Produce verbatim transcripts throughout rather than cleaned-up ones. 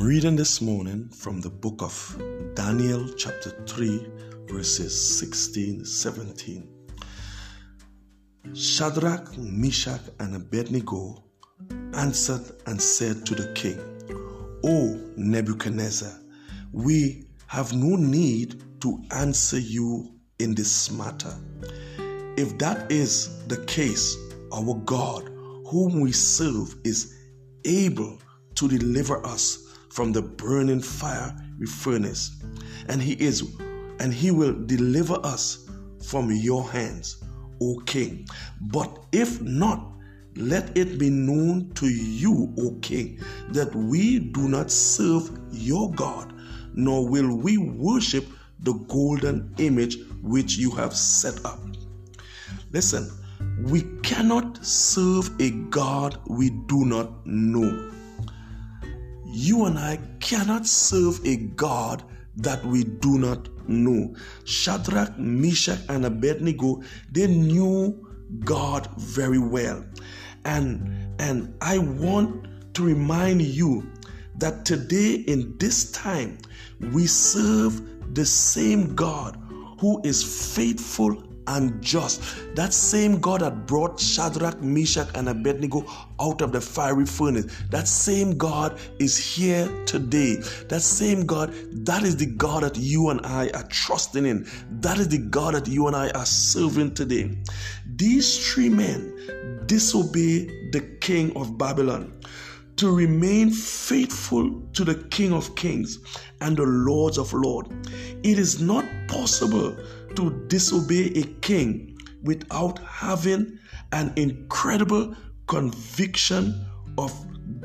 I'm reading this morning from the book of Daniel, chapter three, verses sixteen, seventeen. Shadrach, Meshach, and Abednego answered and said to the king, "O Nebuchadnezzar, we have no need to answer you in this matter. If that is the case, our God, whom we serve, is able to deliver us from the burning fiery furnace, and he is, and he will deliver us from your hands, O king. But if not, let it be known to you, O king, that we do not serve your God, nor will we worship the golden image which you have set up." Listen, we cannot serve a God we do not know. You and I cannot serve a God that we do not know. Shadrach, Meshach, and Abednego, they knew God very well. And, and I want to remind you that today in this time, we serve the same God who is faithful and just. That same God that brought Shadrach, Meshach, and Abednego out of the fiery furnace, that same God is here today. That same God, that is the God that you and I are trusting in. That is the God that you and I are serving today. These three men disobeyed the king of Babylon to remain faithful to the King of Kings and the Lords of Lords. It is not possible to disobey a king without having an incredible conviction of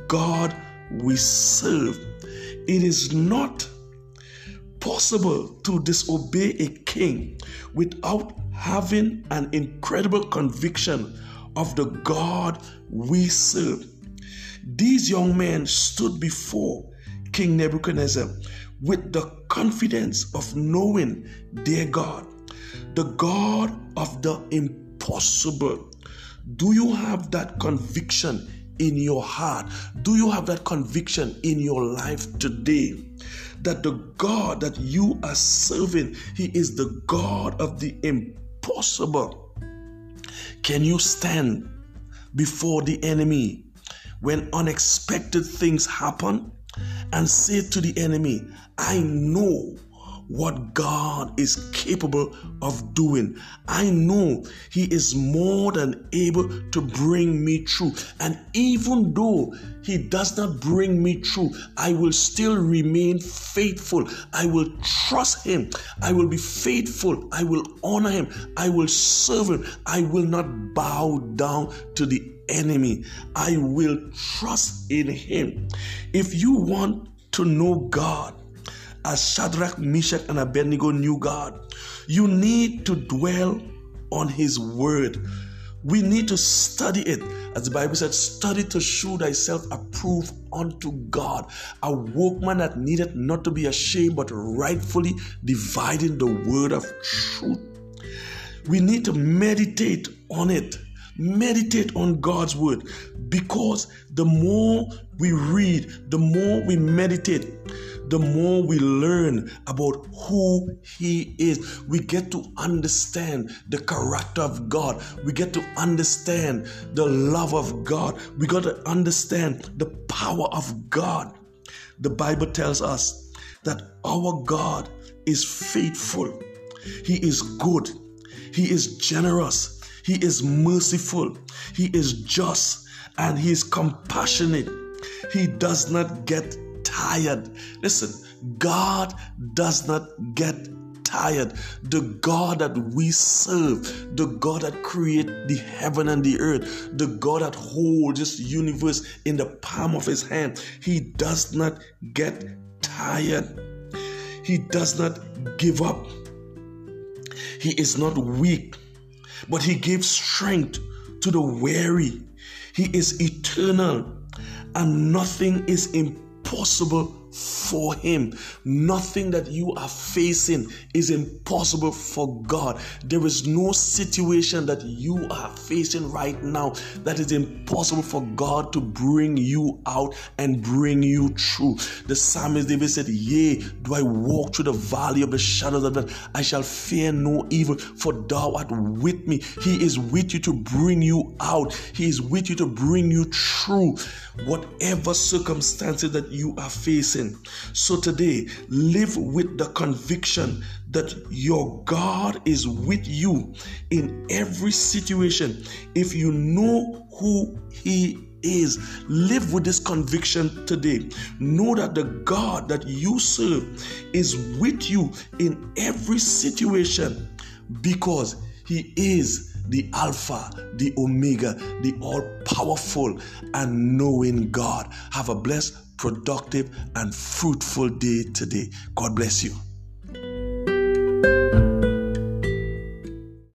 God we serve. It is not possible to disobey a king without having an incredible conviction of the God we serve. These young men stood before King Nebuchadnezzar with the confidence of knowing their God, the God of the impossible. Do you have that conviction in your heart? Do you have that conviction in your life today? That the God that you are serving, he is the God of the impossible. Can you stand before the enemy when unexpected things happen and say to the enemy, "I know what God is capable of doing. I know he is more than able to bring me through. And even though he does not bring me through, I will still remain faithful. I will trust him. I will be faithful. I will honor him. I will serve him. I will not bow down to the enemy. I will trust in him." If you want to know God as Shadrach, Meshach, and Abednego knew God, you need to dwell on his word. We need to study it. As the Bible said, study to show thyself approved unto God, a workman that needeth not to be ashamed, but rightfully dividing the word of truth. We need to meditate on it. Meditate on God's word, because the more we read, the more we meditate, the more we learn about who he is. We get to understand the character of God. We get to understand the love of God. We got to understand the power of God. The Bible tells us that our God is faithful. He is good. He is generous. He is merciful. He is just. And he is compassionate. He does not get tired. Listen, God does not get tired. The God that we serve, the God that created the heaven and the earth, the God that holds this universe in the palm of his hand, he does not get tired. He does not give up. He is not weak, but he gives strength to the weary. He is eternal, and nothing is impossible. possible for him. Nothing that you are facing is impossible for God. There is no situation that you are facing right now that is impossible for God to bring you out and bring you through. The psalmist David said, yea, do I walk through the valley of the shadows of death, I shall fear no evil, for thou art with me. He is with you to bring you out. He is with you to bring you through whatever circumstances that you are facing. So today, live with the conviction that your God is with you in every situation. If you know who He is, live with this conviction today. Know that the God that you serve is with you in every situation, because He is the Alpha, the Omega, the all-powerful and knowing God. Have a blessed, productive, and fruitful day today. God bless you.